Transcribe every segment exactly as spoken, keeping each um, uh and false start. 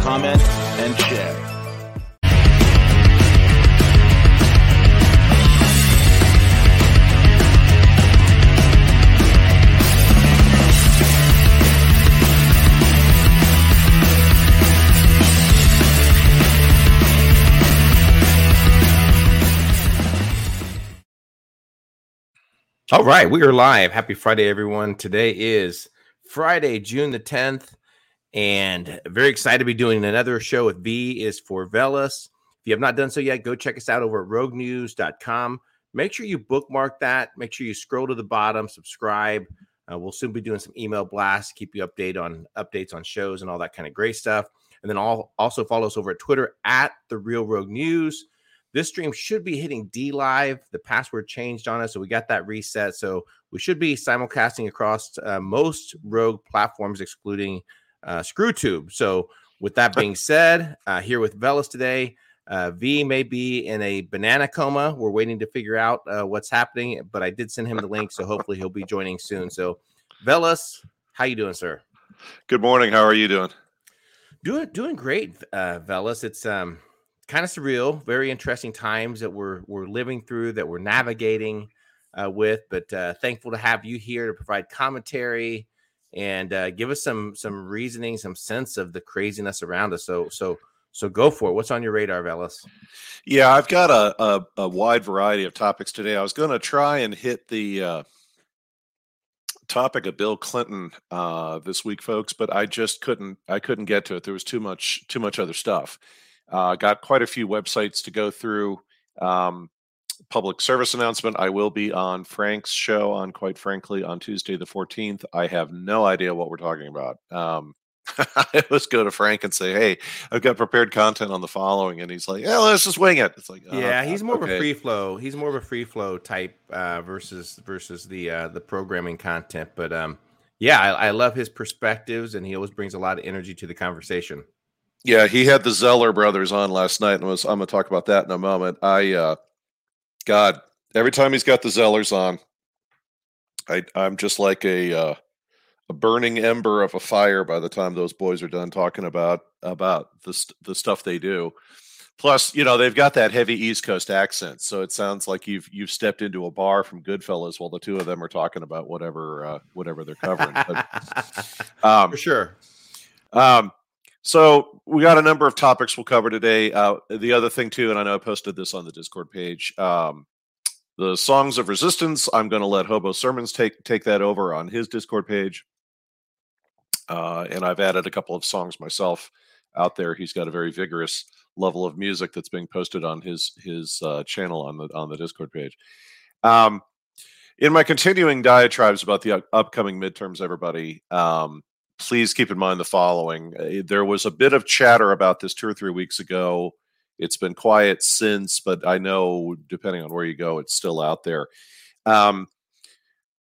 comment, and share. All right, we are live. Happy Friday, everyone. Today is Friday, June the tenth, and very excited to be doing another show with V is for Veles. If you have not done so yet, go check us out over at rogue news dot com. Make sure you bookmark that. Make sure you scroll to the bottom, subscribe. Uh, we'll soon be doing some email blasts, keep you updated on updates on shows and all that kind of great stuff. And then all, also follow us over at Twitter at The Real Rogue News. This stream should be hitting D Live. The password changed on us, so we got that reset. So we should be simulcasting across uh, most Rogue platforms, excluding uh, ScrewTube. So with that being said, uh, here with Veles today, uh, V may be in a banana coma. We're waiting to figure out uh, what's happening, but I did send him the link, so hopefully he'll be joining soon. So Veles, how you doing, sir? Good morning. How are you doing? Doing doing great, uh, Veles. It's um. kind of surreal, very interesting times that we're we're living through, that we're navigating uh, with, but uh, thankful to have you here to provide commentary and uh, give us some some reasoning, some sense of the craziness around us. So so so go for it. What's on your radar, Veles? Yeah, I've got a, a, a wide variety of topics today. I was going to try and hit the uh, topic of Bill Clinton uh, this week, folks, but I just couldn't. I couldn't get to it. There was too much too much other stuff. Uh, got quite a few websites to go through. Um, public service announcement. I will be on Frank's show on Quite Frankly on Tuesday the fourteenth. I have no idea what we're talking about. Um, I always go to Frank and say, hey, I've got prepared content on the following. And he's like, yeah, let's just wing it. It's like, oh, yeah, he's more okay. of a free flow. He's more of a free flow type uh, versus versus the uh, the programming content. But um, yeah, I, I love his perspectives, and he always brings a lot of energy to the conversation. Yeah, he had the Zeller brothers on last night, and was I'm going to talk about that in a moment. I, uh, God, every time he's got the Zellers on, I, I'm just like a uh, a burning ember of a fire by the time those boys are done talking about about the st- the stuff they do. Plus, you know, they've got that heavy East Coast accent, so it sounds like you've you've stepped into a bar from Goodfellas while the two of them are talking about whatever uh, whatever they're covering. But, um, For sure. Um, So we got a number of topics we'll cover today. Uh, the other thing, too, and I know I posted this on the Discord page, um, the Songs of Resistance. I'm going to let Hobo Sermons take take that over on his Discord page. Uh, and I've added a couple of songs myself out there. He's got a very vigorous level of music that's being posted on his his uh, channel on the on the Discord page. Um, in my continuing diatribes about the upcoming midterms, everybody, um, please keep in mind the following. There was a bit of chatter about this two or three weeks ago. It's been quiet since, but I know depending on where you go, it's still out there. Um,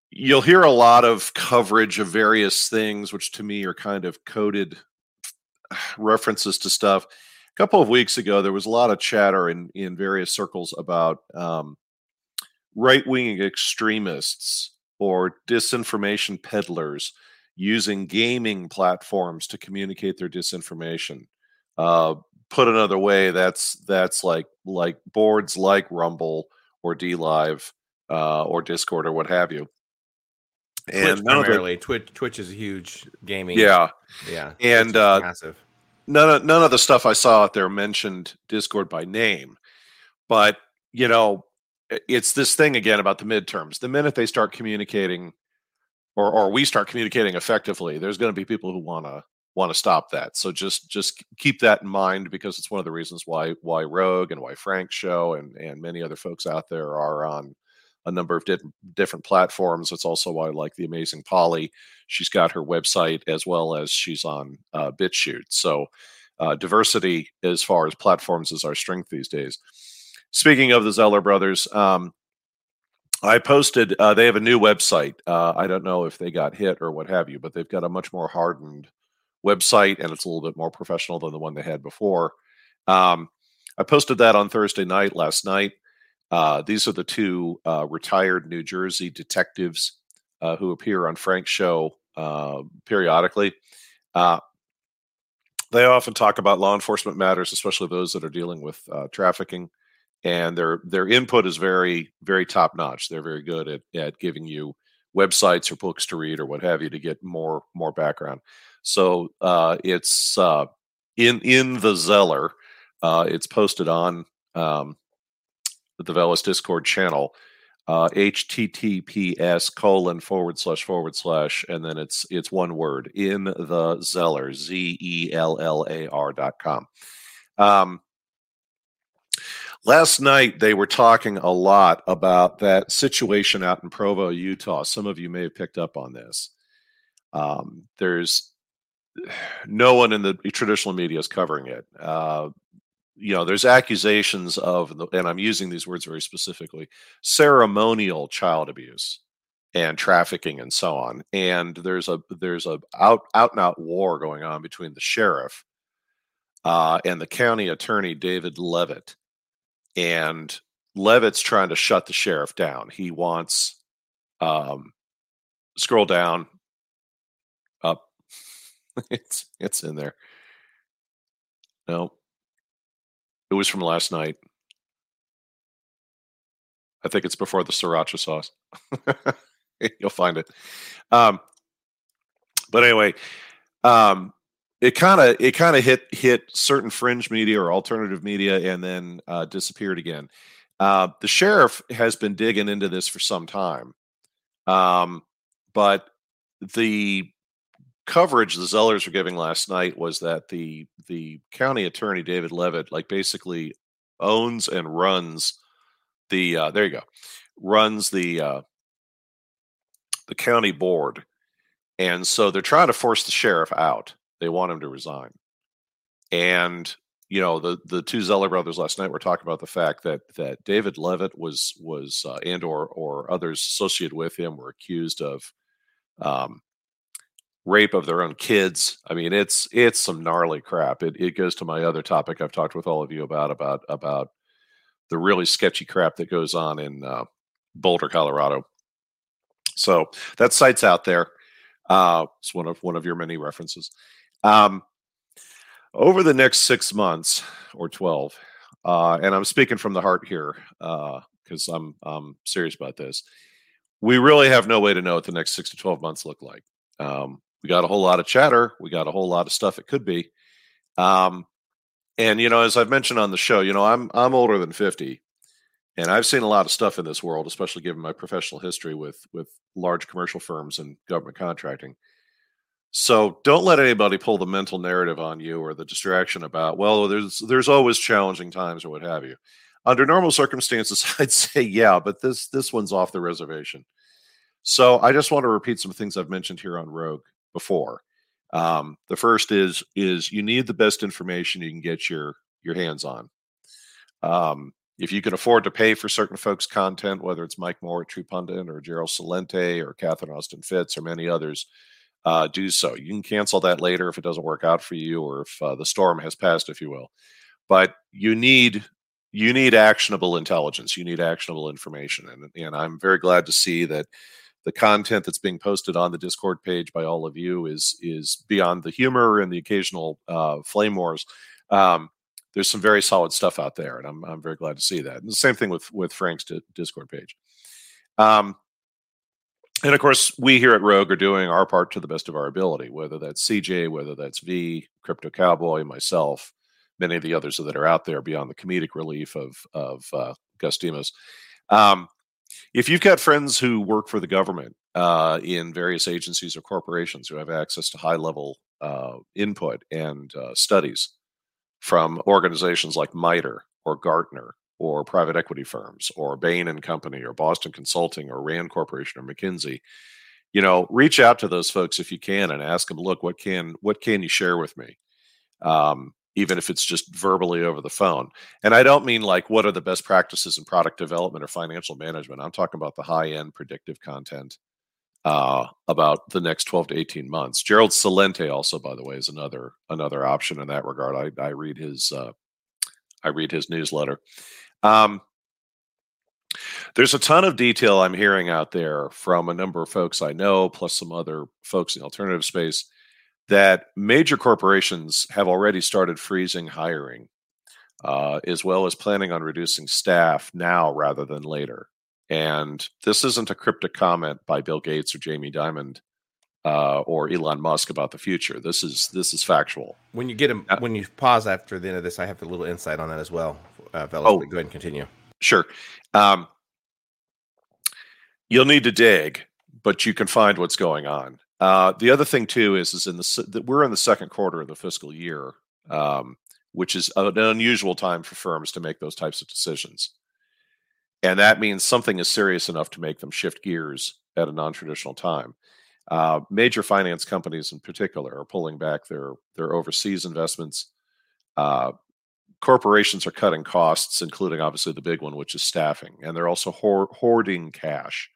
you'll hear a lot of coverage of various things, which to me are kind of coded references to stuff. A couple of weeks ago, there was a lot of chatter in, in various circles about um, right-wing extremists or disinformation peddlers using gaming platforms to communicate their disinformation. Uh, put another way, that's that's like like boards like Rumble or D Live uh, or Discord or what have you. And Twitch primarily, Twitch Twitch is a huge gaming. Yeah, yeah, and Twitch uh, is massive. None of none of the stuff I saw out there mentioned Discord by name, but you know, it's this thing again about the midterms. The minute they start communicating. Or, or we start communicating effectively, there's going to be people who want to want to stop that. So just just keep that in mind, because it's one of the reasons why why Rogue and why Frank's show and and many other folks out there are on a number of di- different platforms. It's also why I like the amazing Polly. She's got her website as well as she's on uh, BitChute. So uh, diversity as far as platforms is our strength these days. Speaking of the Zeller brothers, um, I posted, uh, they have a new website. Uh, I don't know if they got hit or what have you, but they've got a much more hardened website, and it's a little bit more professional than the one they had before. Um, I posted that on Thursday night, last night. Uh, these are the two uh, retired New Jersey detectives uh, who appear on Frank's show uh, periodically. Uh, they often talk about law enforcement matters, especially those that are dealing with uh, trafficking. And their their input is very, very top-notch. They're very good at, at giving you websites or books to read or what have you to get more more background. So uh, it's uh, in in the Zeller. Uh, it's posted on um, the Veles Discord channel, uh, https colon forward slash forward slash, and then it's it's one word, in the Zeller, Z E L L A R dot com. Um, Last night, they were talking a lot about that situation out in Provo, Utah. Some of you may have picked up on this. Um, there's no one in the traditional media is covering it. Uh, you know, there's accusations of, and I'm using these words very specifically, ceremonial child abuse and trafficking and so on. And there's a there's a out out and out war going on between the sheriff uh, and the county attorney, David Levitt. And Levitt's trying to shut the sheriff down. He wants, um, scroll down, up. it's it's in there. No, it was from last night. I think it's before the sriracha sauce. You'll find it. Um, but anyway, um, It kind of it kind of hit hit certain fringe media or alternative media and then uh, disappeared again. Uh, the sheriff has been digging into this for some time, um, but the coverage the Zellers were giving last night was that the the county attorney David Levitt like basically owns and runs the uh, there you go runs the uh, the county board, and so they're trying to force the sheriff out. They want him to resign. And, you know, the, the two Zeller brothers last night were talking about the fact that that David Levitt was, was uh, and or or others associated with him were accused of um, rape of their own kids. I mean, it's it's some gnarly crap. It it goes to my other topic I've talked with all of you about, about, about the really sketchy crap that goes on in uh, Boulder, Colorado. So that site's out there. Uh, it's one of one of your many references. Um, over the next six months or twelve, uh, and I'm speaking from the heart here because uh, I'm, I'm serious about this, we really have no way to know what the next six to twelve months look like. Um, we got a whole lot of chatter. We got a whole lot of stuff it could be. Um, and, you know, as I've mentioned on the show, you know, I'm I'm older than fifty, and I've seen a lot of stuff in this world, especially given my professional history with, with large commercial firms and government contracting. So don't let anybody pull the mental narrative on you or the distraction about, well, there's there's always challenging times or what have you. Under normal circumstances, I'd say, yeah, but this this one's off the reservation. So I just want to repeat some things I've mentioned here on Rogue before. Um, the first is is you need the best information you can get your your hands on. Um, if you can afford to pay for certain folks' content, whether it's Mike Moore at True Pundit or Gerald Celente or Catherine Austin Fitz or many others, Uh, do so. You can cancel that later if it doesn't work out for you, or if uh, the storm has passed, if you will. But you need you need actionable intelligence. You need actionable information, and and I'm very glad to see that the content that's being posted on the Discord page by all of you is is beyond the humor and the occasional uh, flame wars. Um, there's some very solid stuff out there, and I'm I'm very glad to see that. And the same thing with with Frank's d- Discord page. Um, And, of course, we here at Rogue are doing our part to the best of our ability, whether that's C J, whether that's V, Crypto Cowboy, myself, many of the others that are out there beyond the comedic relief of, of uh, Gus Demos. Um, if you've got friends who work for the government uh, in various agencies or corporations who have access to high-level uh, input and uh, studies from organizations like MITRE or Gartner, or private equity firms, or Bain and Company, or Boston Consulting, or Rand Corporation, or McKinsey, you know, reach out to those folks if you can and ask them, look, what can what can you share with me? Um, even if it's just verbally over the phone. And I don't mean like what are the best practices in product development or financial management. I'm talking about the high-end predictive content uh, about the next twelve to eighteen months. Gerald Celente also, by the way, is another another option in that regard. I, I read his uh, I read his newsletter. Um, There's a ton of detail I'm hearing out there from a number of folks I know, plus some other folks in the alternative space, that major corporations have already started freezing hiring, uh, as well as planning on reducing staff now rather than later. And this isn't a cryptic comment by Bill Gates or Jamie Dimon uh, or Elon Musk about the future. This is this is factual. When you get a, uh, when you pause after the end of this, I have a little insight on that as well, uh, fellas. Oh, go ahead and continue. Sure. Um, you'll need to dig, but you can find what's going on. Uh, the other thing, too, is, is in the, that we're in the second quarter of the fiscal year, um, which is an unusual time for firms to make those types of decisions. And that means something is serious enough to make them shift gears at a non-traditional time. Uh, major finance companies in particular are pulling back their, their overseas investments. Uh, corporations are cutting costs, including obviously the big one, which is staffing. And they're also hoard- hoarding cash.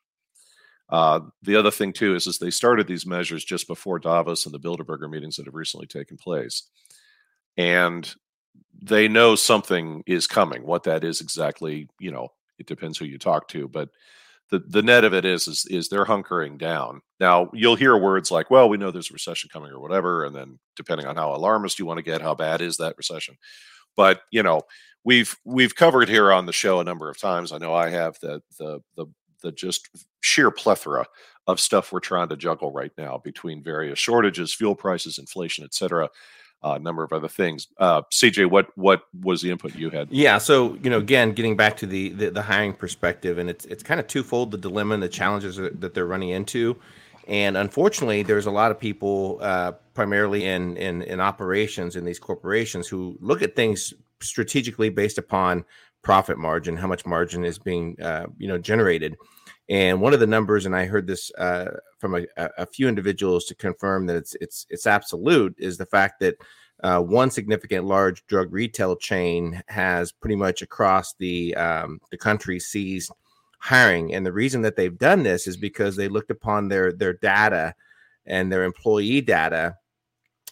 Uh, the other thing, too, is, is they started these measures just before Davos and the Bilderberger meetings that have recently taken place. And they know something is coming. What that is exactly, you know, it depends who you talk to. But the, the net of it is, is, is they're hunkering down. Now, you'll hear words like, well, we know there's a recession coming or whatever. And then depending on how alarmist you want to get, how bad is that recession? But, you know, we've we've covered here on the show a number of times. I know I have the the the the just sheer plethora of stuff we're trying to juggle right now between various shortages, fuel prices, inflation, et cetera, a uh, number of other things. Uh, C J, what what was the input you had? Yeah, so, you know, again, getting back to the the, the hiring perspective, and it's it's kind of twofold, the dilemma and the challenges that they're running into. And unfortunately, there's a lot of people, uh, primarily in, in in operations in these corporations, who look at things strategically based upon profit margin, how much margin is being uh, you know generated. And one of the numbers, and I heard this uh, from a, a few individuals to confirm that it's it's it's absolute, is the fact that uh, one significant large drug retail chain has pretty much across the um, the country seized hiring. And the reason that they've done this is because they looked upon their their data and their employee data,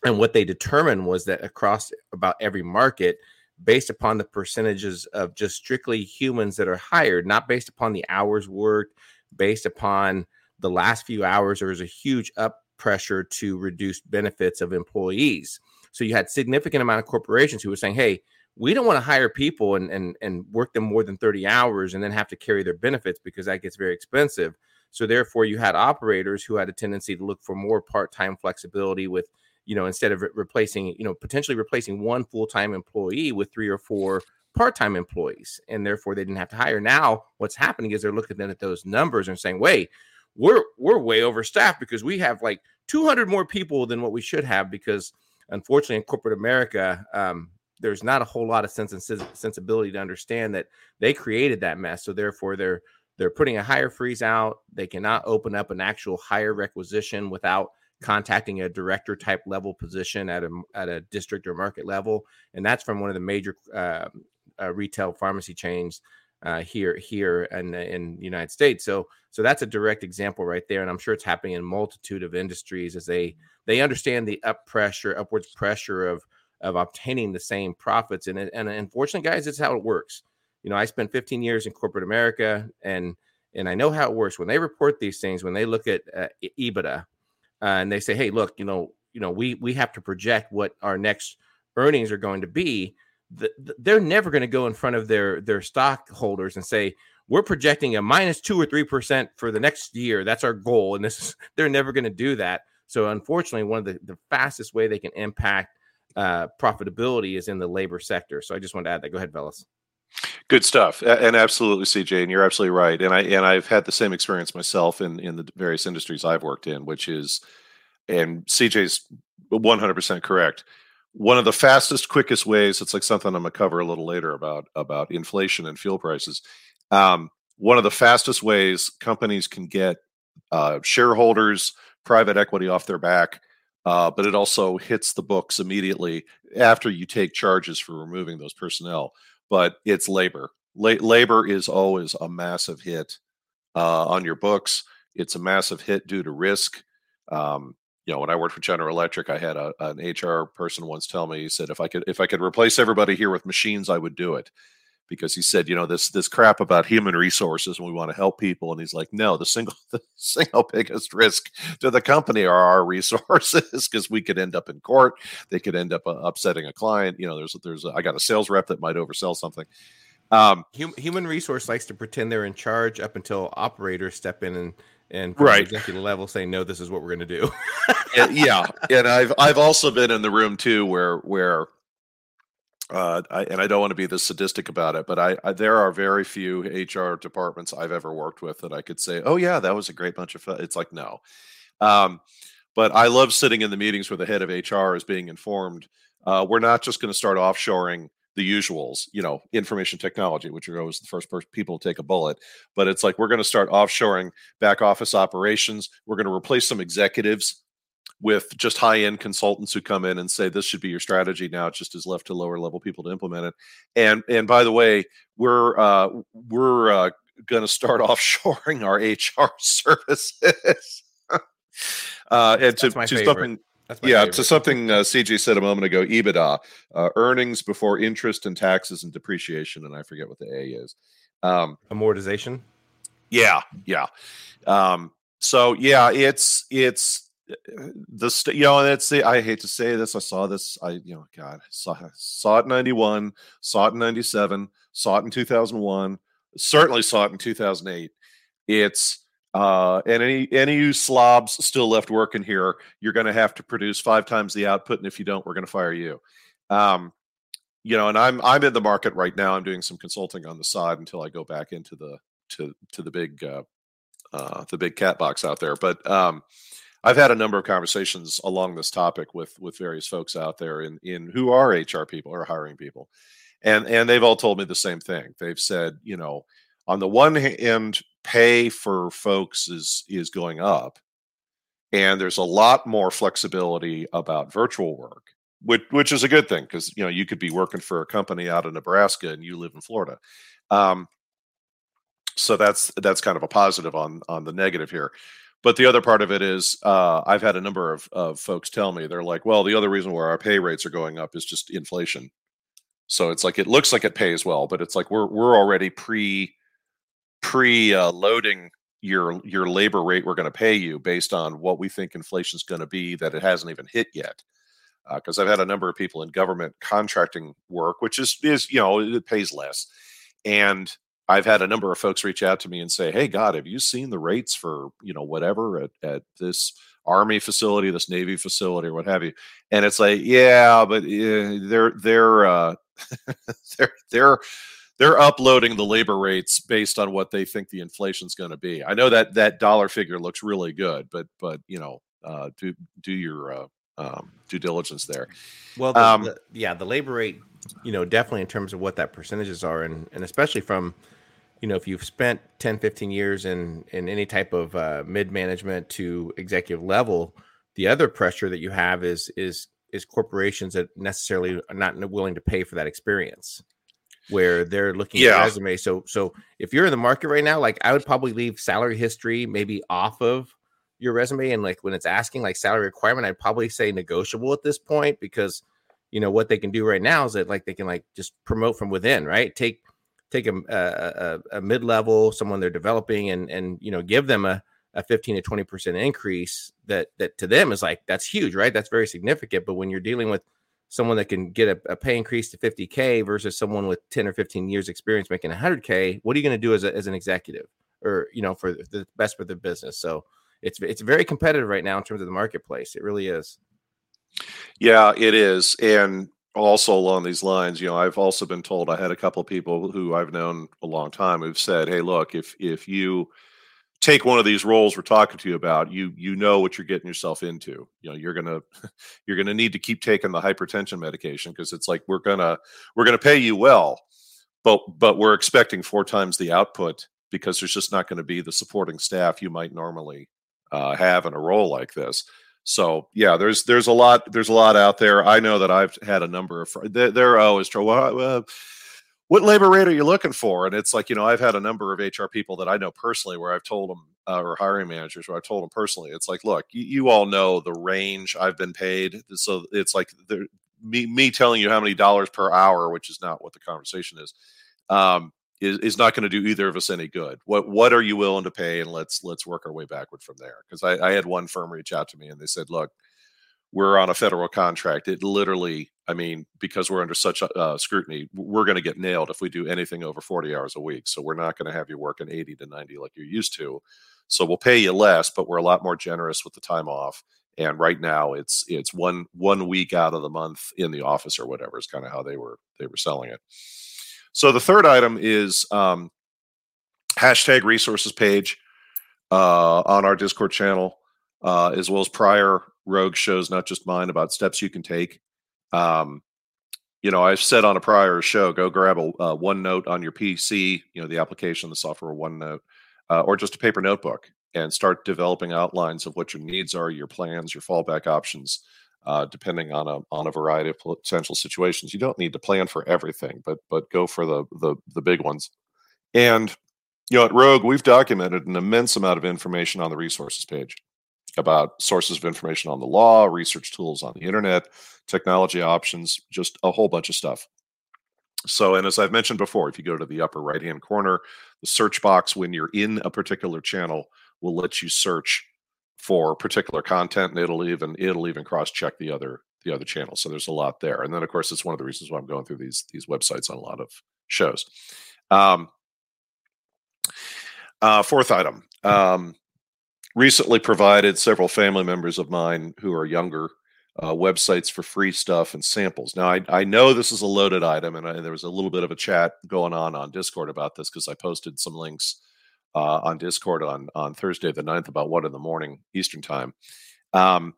and what they determined was that across about every market, based upon the percentages of just strictly humans that are hired, not based upon the hours worked, based upon the last few hours, there was a huge up pressure to reduce benefits of employees. So you had significant amount of corporations who were saying, hey, we don't want to hire people and, and, and work them more than thirty hours and then have to carry their benefits, because that gets very expensive. So therefore, you had operators who had a tendency to look for more part-time flexibility with, you know, instead of replacing, you know, potentially replacing one full-time employee with three or four part-time employees. And therefore, they didn't have to hire. Now, what's happening is they're looking then at those numbers and saying, wait, we're we're way overstaffed because we have like two hundred more people than what we should have, because unfortunately in corporate America, um, there's not a whole lot of sense and sensibility to understand that they created that mess. So therefore, they're they're putting a hire freeze out. They cannot open up an actual hire requisition without contacting a director type level position at a at a district or market level. And that's from one of the major uh, uh, retail pharmacy chains uh, here here in, in the United States. So so that's a direct example right there. And I'm sure it's happening in a multitude of industries as they they understand the up pressure, upwards pressure of of obtaining the same profits. And, and unfortunately, guys, it's how it works. You know, I spent fifteen years in corporate America, and and I know how it works. When they report these things, when they look at uh, EBITDA uh, and they say, hey, look, you know, you know, we we have to project what our next earnings are going to be. The, the, they're never going to go in front of their their stockholders and say, we're projecting a minus two or three percent for the next year. That's our goal. And this is, they're never going to do that. So unfortunately, one of the, the fastest way they can impact Uh, profitability is in the labor sector. So I just wanted to add that. Go ahead, Veles. Good stuff. And absolutely, C J, and you're absolutely right. And I, and I've had the same experience myself in, in the various industries I've worked in, which is, and C J's one hundred percent correct. One of the fastest, quickest ways, it's like something I'm gonna cover a little later about, about inflation and fuel prices. Um, one of the fastest ways companies can get uh, shareholders, private equity off their back uh, but it also hits the books immediately after you take charges for removing those personnel. But it's labor. La- labor is always a massive hit uh, on your books. It's a massive hit due to risk. Um, you know, when I worked for General Electric, I had a, an H R person once tell me, he said, if I could, if I could replace everybody here with machines, I would do it. Because he said, you know, this, this crap about human resources and we want to help people. And he's like, no, the single, the single biggest risk to the company are our resources, because we could end up in court. They could end up uh, upsetting a client. You know, there's, there's, a, I got a sales rep that might oversell something. Um, hum, human resource likes to pretend they're in charge up until operators step in and, and right. executive level saying, no, this is what we're going to do. and, yeah. And I've, I've also been in the room too, where, where, Uh, I, and I don't want to be this sadistic about it, but I, I there are very few H R departments I've ever worked with that I could say, oh yeah, that was a great bunch of fun. It's like, no. Um, but I love sitting in the meetings where the head of H R is being informed. Uh, we're not just going to start offshoring the usuals, you know, information technology, which are always the first person, people to take a bullet. But it's like, we're going to start offshoring back office operations. We're going to replace some executives with just high-end consultants who come in and say, this should be your strategy now. It just is left to lower-level people to implement it. And and by the way, we're uh, we're uh, going to start offshoring our H R services. uh, and to, to something, yeah, favorite. to something uh, C J said a moment ago, EBITDA, uh, earnings before interest and taxes and depreciation, and I forget what the A is. Um, Amortization. Yeah, yeah. Um, so yeah, it's it's. The st- you know, and it's the, I hate to say this. I saw this. I you know, God, saw saw it in ninety-one, saw it in ninety-seven, saw it in two thousand one, certainly saw it in two thousand eight. It's uh, and any any you slobs still left working here, you're going to have to produce five times the output, and if you don't, we're going to fire you. Um, you know, and I'm I'm in the market right now. I'm doing some consulting on the side until I go back into the to to the big uh, uh, the big cat box out there, but. Um, I've had a number of conversations along this topic with with various folks out there in, in who are H R people or hiring people. And and they've all told me the same thing. They've said, you know, on the one hand, pay for folks is is going up. And there's a lot more flexibility about virtual work, which which is a good thing, because, you know, you could be working for a company out of Nebraska and you live in Florida. Um, so that's that's kind of a positive on on the negative here. But the other part of it is uh, I've had a number of, of folks tell me, they're like, well, the other reason why our pay rates are going up is just inflation. So it's like, it looks like it pays well, but it's like we're we're already pre pre uh, loading your your labor rate we're going to pay you based on what we think inflation is going to be that it hasn't even hit yet. Because uh, I've had a number of people in government contracting work, which is is you know it pays less, and I've had a number of folks reach out to me and say, hey, God, have you seen the rates for, you know, whatever at, at this Army facility, this Navy facility, or what have you? And it's like, yeah, but uh, they're they're uh, they're they're they're uploading the labor rates based on what they think the inflation's going to be. I know that that dollar figure looks really good, but but you know, uh, do do your uh, um, due diligence there. Well, the, um, the, yeah, the labor rate, you know, definitely in terms of what that percentages are, and and especially from. You know, if you've spent ten, fifteen years in, in any type of uh, mid-management to executive level, the other pressure that you have is is is corporations that necessarily are not willing to pay for that experience, where they're looking yeah. at resumes. So, so if you're in the market right now, like I would probably leave salary history maybe off of your resume, and like when it's asking like salary requirement, I'd probably say negotiable at this point, because you know what they can do right now is that like they can like just promote from within, right? Take take a, a, a mid-level, someone they're developing, and, and, you know, give them a, a fifteen to twenty percent increase that, that to them is like, that's huge, right? That's very significant. But when you're dealing with someone that can get a, a pay increase to fifty K versus someone with ten or fifteen years experience making one hundred K, what are you going to do as a, as an executive or, you know, for the best for the business? So it's, it's very competitive right now in terms of the marketplace. It really is. Yeah, it is. And, also along these lines, you know, I've also been told, I had a couple of people who I've known a long time who've said, hey, look, if if you take one of these roles we're talking to you about, you you know what you're getting yourself into. You know, you're going to you're going to need to keep taking the hypertension medication, because it's like we're going to we're going to pay you well, but but we're expecting four times the output, because there's just not going to be the supporting staff you might normally uh, have in a role like this. So yeah, there's there's a lot there's a lot out there. I know that I've had a number of fr- they're, they're always trying. Well, uh, what labor rate are you looking for? And it's like, you know, I've had a number of H R people that I know personally where I've told them, uh, or hiring managers where I told them personally, it's like, look, you, you all know the range I've been paid. So it's like the, me me telling you how many dollars per hour, which is not what the conversation is, um, is, is not going to do either of us any good. What what are you willing to pay? And let's let's work our way backward from there. Because I, I had one firm reach out to me and they said, look, we're on a federal contract. It literally, I mean, because we're under such uh, scrutiny, we're going to get nailed if we do anything over forty hours a week. So we're not going to have you working eighty to ninety like you're used to. So we'll pay you less, but we're a lot more generous with the time off. And right now, it's it's one one week out of the month in the office or whatever is kind of how they were they were selling it. So the third item is um, hashtag resources page uh, on our Discord channel, uh, as well as prior Rogue shows, not just mine, about steps you can take. Um, you know, I've said on a prior show, go grab a uh, OneNote on your P C, you know, the application, the software OneNote, uh, or just a paper notebook, and start developing outlines of what your needs are, your plans, your fallback options, uh, depending on a on a variety of potential situations. You don't need to plan for everything, but but go for the the the big ones. And you know, at Rogue, we've documented an immense amount of information on the resources page about sources of information on the law, research tools on the internet, technology options, just a whole bunch of stuff. So, and as I've mentioned before, if you go to the upper right-hand corner, the search box when you're in a particular channel will let you search for particular content, and it'll even it'll even cross-check the other the other channels. So there's a lot there. And then, of course, it's one of the reasons why I'm going through these these websites on a lot of shows. Um, uh, fourth item. Um, recently provided several family members of mine who are younger uh, websites for free stuff and samples. Now, I, I know this is a loaded item, and, I, and there was a little bit of a chat going on on Discord about this because I posted some links uh, on Discord on, on Thursday the ninth about one in the morning Eastern time. Um,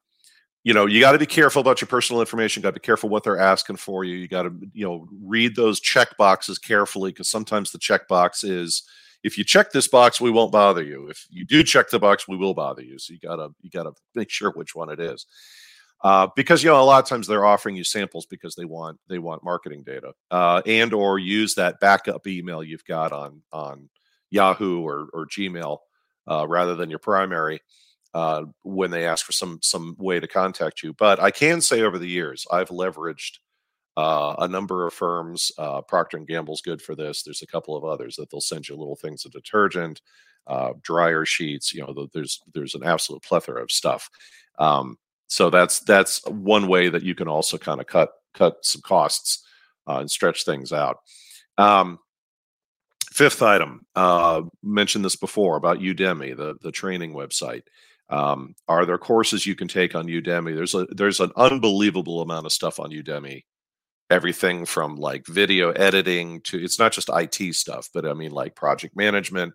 you know, you got to be careful about your personal information. Got to be careful what they're asking for you. You got to, you know, read those check boxes carefully, because sometimes the check box is, if you check this box, we won't bother you. If you do check the box, we will bother you. So you gotta you gotta make sure which one it is, uh, because you know a lot of times they're offering you samples because they want they want marketing data, uh, and or use that backup email you've got on on Yahoo or or Gmail uh, rather than your primary uh, when they ask for some some way to contact you. But I can say over the years I've leveraged Uh, a number of firms, uh, Procter and Gamble's good for this. There's a couple of others that they'll send you little things of detergent, uh, dryer sheets. You know, there's there's an absolute plethora of stuff. Um, so that's that's one way that you can also kind of cut cut some costs uh, and stretch things out. Um, fifth item, uh, mentioned this before about Udemy, the the training website. Um, are there courses you can take on Udemy? There's a there's an unbelievable amount of stuff on Udemy. Everything from like video editing to, it's not just I T stuff, but I mean like project management,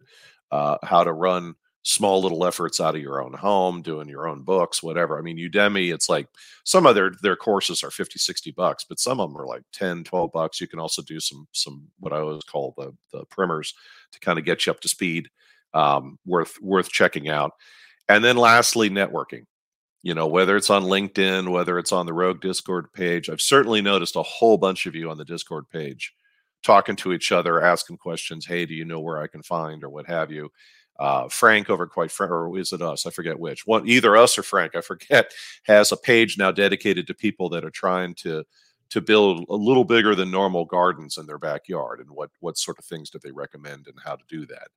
uh, how to run small little efforts out of your own home, doing your own books, whatever. I mean, Udemy, it's like some of their, their courses are fifty, sixty bucks, but some of them are like ten, twelve bucks. You can also do some, some, what I always call the, the primers to kind of get you up to speed, um, worth, worth checking out. And then lastly, networking. You know, whether it's on LinkedIn, whether it's on the Rogue Discord page, I've certainly noticed a whole bunch of you on the Discord page talking to each other, asking questions. Hey, do you know where I can find, or what have you? Uh, Frank over Quite Frankly, or is it us? I forget which one. Either us or Frank, I forget, has a page now dedicated to people that are trying to to build a little bigger than normal gardens in their backyard, and what what sort of things do they recommend and how to do that.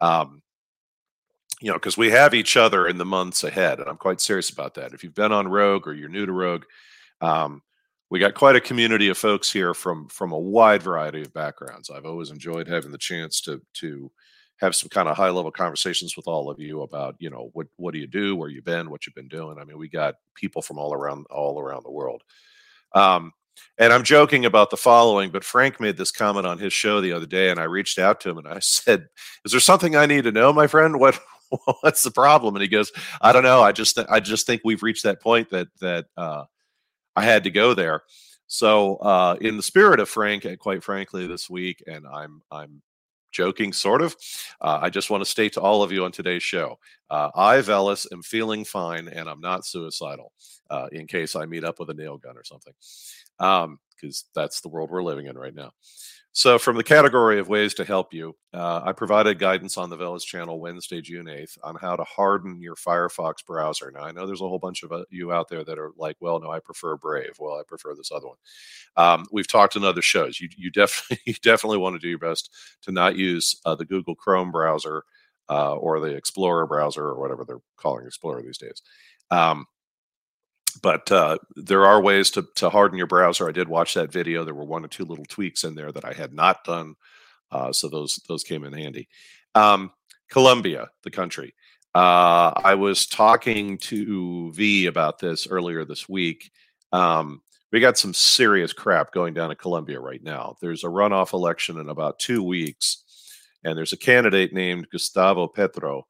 Um, You know, because we have each other in the months ahead, and I'm quite serious about that. If you've been on Rogue or you're new to Rogue, um, we got quite a community of folks here from from a wide variety of backgrounds. I've always enjoyed having the chance to to have some kind of high level conversations with all of you about, you know, what what do you do, where you've been, what you've been doing. I mean, we got people from all around all around the world. Um, and I'm joking about the following, but Frank made this comment on his show the other day, and I reached out to him and I said, "Is there something I need to know, my friend? What?" What's the problem? And he goes, I don't know. I just, th- I just think we've reached that point that, that, uh, I had to go there. So, uh, in the spirit of Frank, Quite Frankly, this week, and I'm, I'm joking, sort of. Uh, I just want to state to all of you on today's show, uh, I, Veles, am feeling fine and I'm not suicidal, uh, in case I meet up with a nail gun or something, because um, that's the world we're living in right now. So from the category of ways to help you, uh, I provided guidance on the Veles channel Wednesday, June eighth, on how to harden your Firefox browser. Now, I know there's a whole bunch of you out there that are like, well, no, I prefer Brave. Well, I prefer this other one. Um, we've talked in other shows. You, you, definitely, you definitely want to do your best to not use uh, the Google Chrome browser uh, or the Explorer browser or whatever they're calling Explorer these days. Um, But uh, there are ways to, to harden your browser. I did watch that video. There were one or two little tweaks in there that I had not done. Uh, so those those came in handy. Um, Colombia, the country. Uh, I was talking to V about this earlier this week. Um, we got some serious crap going down in Colombia right now. There's a runoff election in about two weeks. And there's a candidate named Gustavo Petro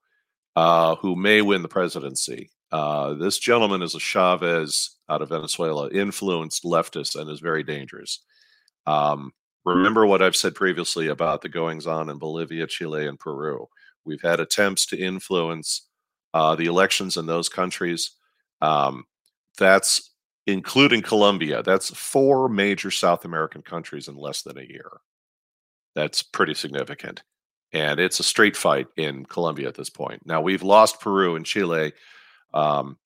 uh, who may win the presidency. Uh, this gentleman is a Chavez out of Venezuela influenced leftist and is very dangerous. Um, remember what I've said previously about the goings on in Bolivia, Chile, and Peru. We've had attempts to influence uh, the elections in those countries. Um, that's including Colombia. That's four major South American countries in less than a year. That's pretty significant. And it's a straight fight in Colombia at this point. Now, we've lost Peru and Chile. Um,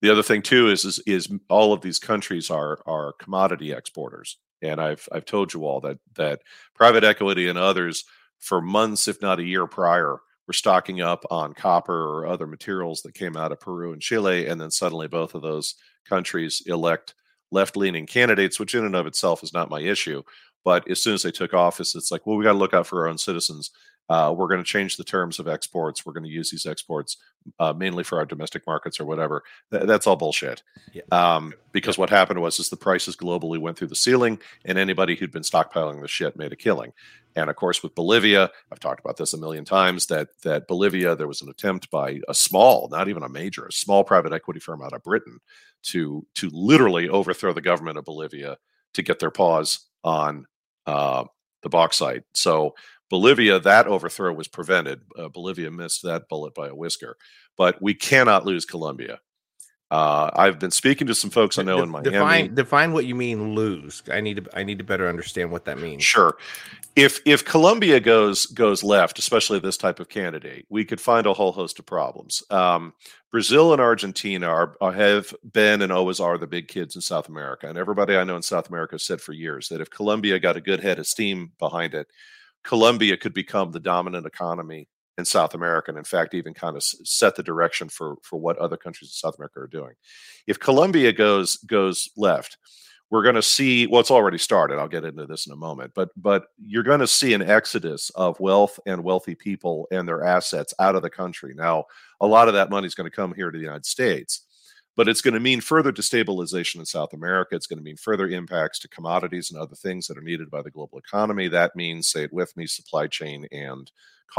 the other thing too is, is is all of these countries are are commodity exporters, and I've I've told you all that that private equity and others for months, if not a year prior, were stocking up on copper or other materials that came out of Peru and Chile, and then suddenly both of those countries elect left-leaning candidates, which in and of itself is not my issue. But as soon as they took office, it's like, well, we got to look out for our own citizens. Uh, we're going to change the terms of exports. We're going to use these exports uh, mainly for our domestic markets or whatever. Th- that's all bullshit. Yeah. Um, because what happened was is the prices globally went through the ceiling, and anybody who'd been stockpiling the shit made a killing. And, of course, with Bolivia, I've talked about this a million times, that that Bolivia, there was an attempt by a small, not even a major, a small private equity firm out of Britain to to literally overthrow the government of Bolivia to get their paws on uh, the bauxite. So Bolivia, that overthrow was prevented. Uh, Bolivia missed that bullet by a whisker. But we cannot lose Colombia. Uh, I've been speaking to some folks I know De- in Miami. Define, define what you mean lose. I need to I need to better understand what that means. Sure. If if Colombia goes goes left, especially this type of candidate, we could find a whole host of problems. Um, Brazil and Argentina are, are have been and always are the big kids in South America. And everybody I know in South America said for years that if Colombia got a good head of steam behind it, Colombia could become the dominant economy in South America, and in fact, even kind of set the direction for, for what other countries in South America are doing. If Colombia goes goes left, we're going to see, well, it's already started. I'll get into this in a moment, but but you're going to see an exodus of wealth and wealthy people and their assets out of the country. Now, a lot of that money is going to come here to the United States, but it's going to mean further destabilization in South America. It's going to mean further impacts to commodities and other things that are needed by the global economy. That means, say it with me, supply chain and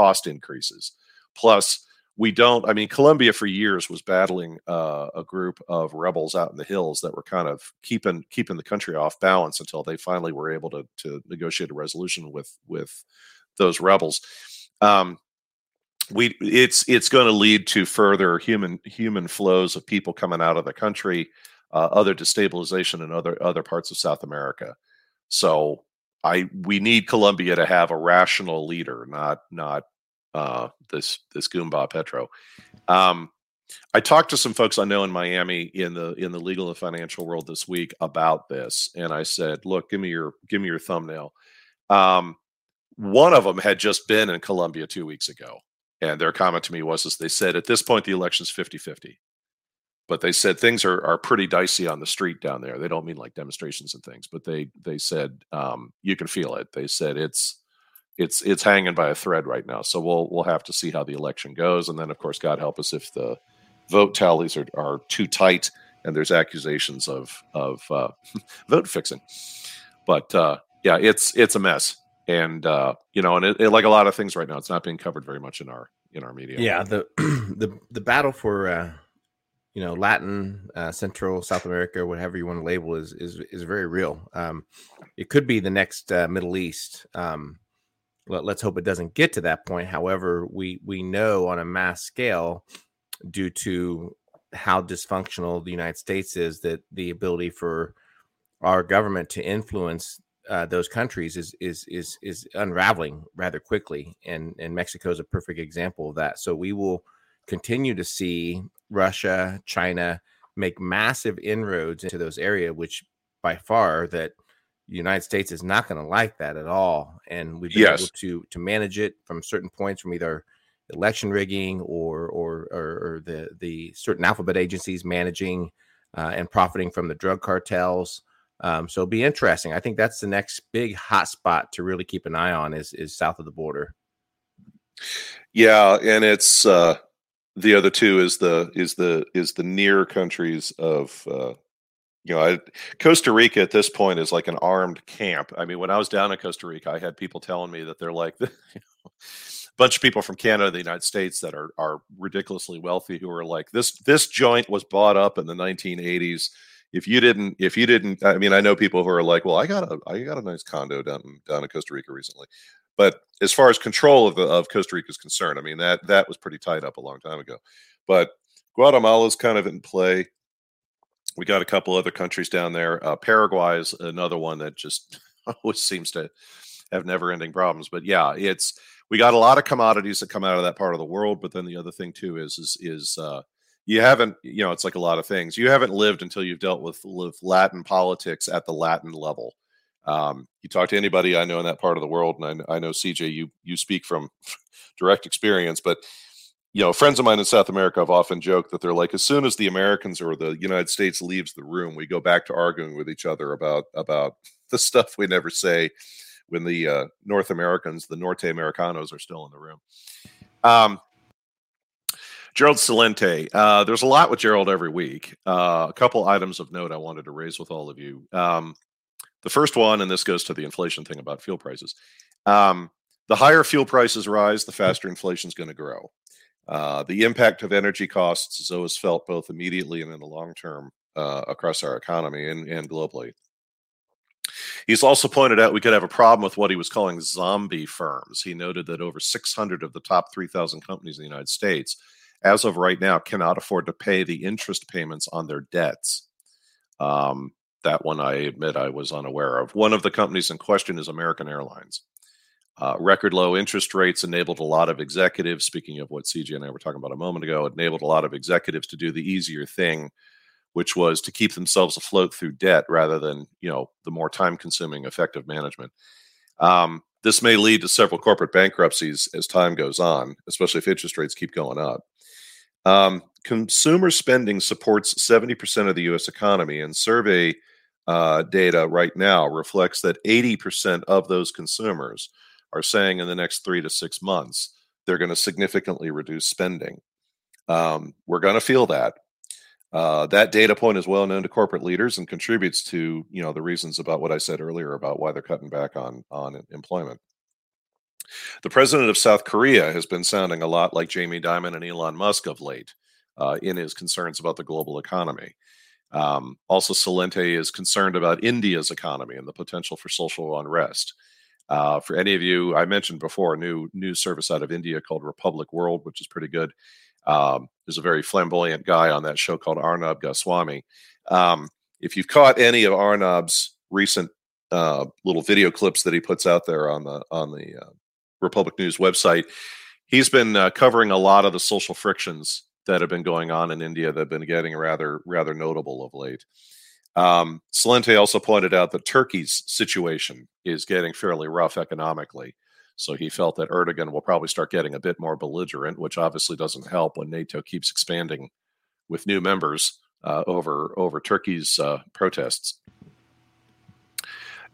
cost increases. Plus, we don't, I mean, Colombia for years was battling uh, a group of rebels out in the hills that were kind of keeping keeping the country off balance until they finally were able to, to negotiate a resolution with, with those rebels. Um, We it's it's going to lead to further human human flows of people coming out of the country, uh, other destabilization in other other parts of South America. So I we need Colombia to have a rational leader, not not uh, this this Goomba Petro. Um, I talked to some folks I know in Miami in the in the legal and financial world this week about this, and I said, look, give me your give me your thumbnail. Um, one of them had just been in Colombia two weeks ago. And their comment to me was, is they said, at this point, the election's fifty-fifty. But they said things are, are pretty dicey on the street down there. They don't mean like demonstrations and things, but they they said, um, you can feel it. They said it's it's it's hanging by a thread right now. So we'll we'll have to see how the election goes. And then, of course, God help us if the vote tallies are, are too tight and there's accusations of, of uh, vote fixing. But, uh, yeah, it's it's a mess. And, uh, you know, and it, it, like a lot of things right now, it's not being covered very much in our in our media. Yeah, the the, the battle for, uh, you know, Latin, uh, Central, South America, whatever you want to label is is, is very real. Um, it could be the next uh, Middle East. Um, Let's hope it doesn't get to that point. However, we we know on a mass scale, due to how dysfunctional the United States is, that the ability for our government to influence uh, those countries is is is is unraveling rather quickly, and and Mexico is a perfect example of that. So we will continue to see Russia, China make massive inroads into those areas, which by far that the United States is not going to like that at all. And we've been yes. able to to manage it from certain points, from either election rigging or or or, or the the certain alphabet agencies managing uh, and profiting from the drug cartels. Um, so it'll be interesting. I think that's the next big hot spot to really keep an eye on is is south of the border. Yeah, and it's uh, the other two is the is the is the near countries of. Uh, You know, I, Costa Rica at this point is like an armed camp. I mean, when I was down in Costa Rica, I had people telling me that they're like you know, a bunch of people from Canada, the United States that are are ridiculously wealthy who are like, this this joint was bought up in the nineteen eighties. If you didn't, if you didn't, I mean, I know people who are like, well, I got a I got a nice condo down down in Costa Rica recently. But as far as control of the, of Costa Rica is concerned, I mean, that that was pretty tied up a long time ago. But Guatemala's kind of in play. We got a couple other countries down there. Uh, Paraguay is another one that just always seems to have never-ending problems. But yeah, it's we got a lot of commodities that come out of that part of the world. But then the other thing too is is is uh, you haven't you know it's like a lot of things. You haven't lived until you've dealt with, with Latin politics at the Latin level. Um, you talk to anybody I know in that part of the world, and I, I know C J, you you speak from direct experience, but. You know, friends of mine in South America have often joked that they're like, as soon as the Americans or the United States leaves the room, we go back to arguing with each other about about the stuff we never say when the uh, North Americans, the Norte Americanos are still in the room. Um, Gerald Celente. Uh, there's a lot with Gerald every week. Uh, a couple items of note I wanted to raise with all of you. Um, the first one, and this goes to the inflation thing about fuel prices. Um, the higher fuel prices rise, the faster inflation is going to grow. Uh, the impact of energy costs is always felt both immediately and in the long term uh, across our economy and, and globally. He's also pointed out we could have a problem with what he was calling zombie firms. He noted that over six hundred of the top three thousand companies in the United States, as of right now, cannot afford to pay the interest payments on their debts. Um, that one I admit I was unaware of. One of the companies in question is American Airlines. Uh, record low interest rates enabled a lot of executives, speaking of what C J and I were talking about a moment ago, enabled a lot of executives to do the easier thing, which was to keep themselves afloat through debt rather than, you know, the more time-consuming effective management. Um, this may lead to several corporate bankruptcies as time goes on, especially if interest rates keep going up. Um, consumer spending supports seventy percent of the U S economy, and survey uh, data right now reflects that eighty percent of those consumers are saying in the next three to six months, they're going to significantly reduce spending. Um, we're going to feel that. Uh, that data point is well known to corporate leaders and contributes to, you know, the reasons about what I said earlier about why they're cutting back on, on employment. The president of South Korea has been sounding a lot like Jamie Dimon and Elon Musk of late uh, in his concerns about the global economy. Um, also, Celente is concerned about India's economy and the potential for social unrest. Uh, for any of you, I mentioned before, a new news service out of India called Republic World, which is pretty good. Um, there's a very flamboyant guy on that show called Arnab Goswami. Um, if you've caught any of Arnab's recent uh, little video clips that he puts out there on the on the uh, Republic News website, he's been uh, covering a lot of the social frictions that have been going on in India that have been getting rather rather notable of late. Um, Celente also pointed out that Turkey's situation is getting fairly rough economically. So he felt that Erdogan will probably start getting a bit more belligerent, which obviously doesn't help when NATO keeps expanding with new members uh, over over Turkey's uh, protests.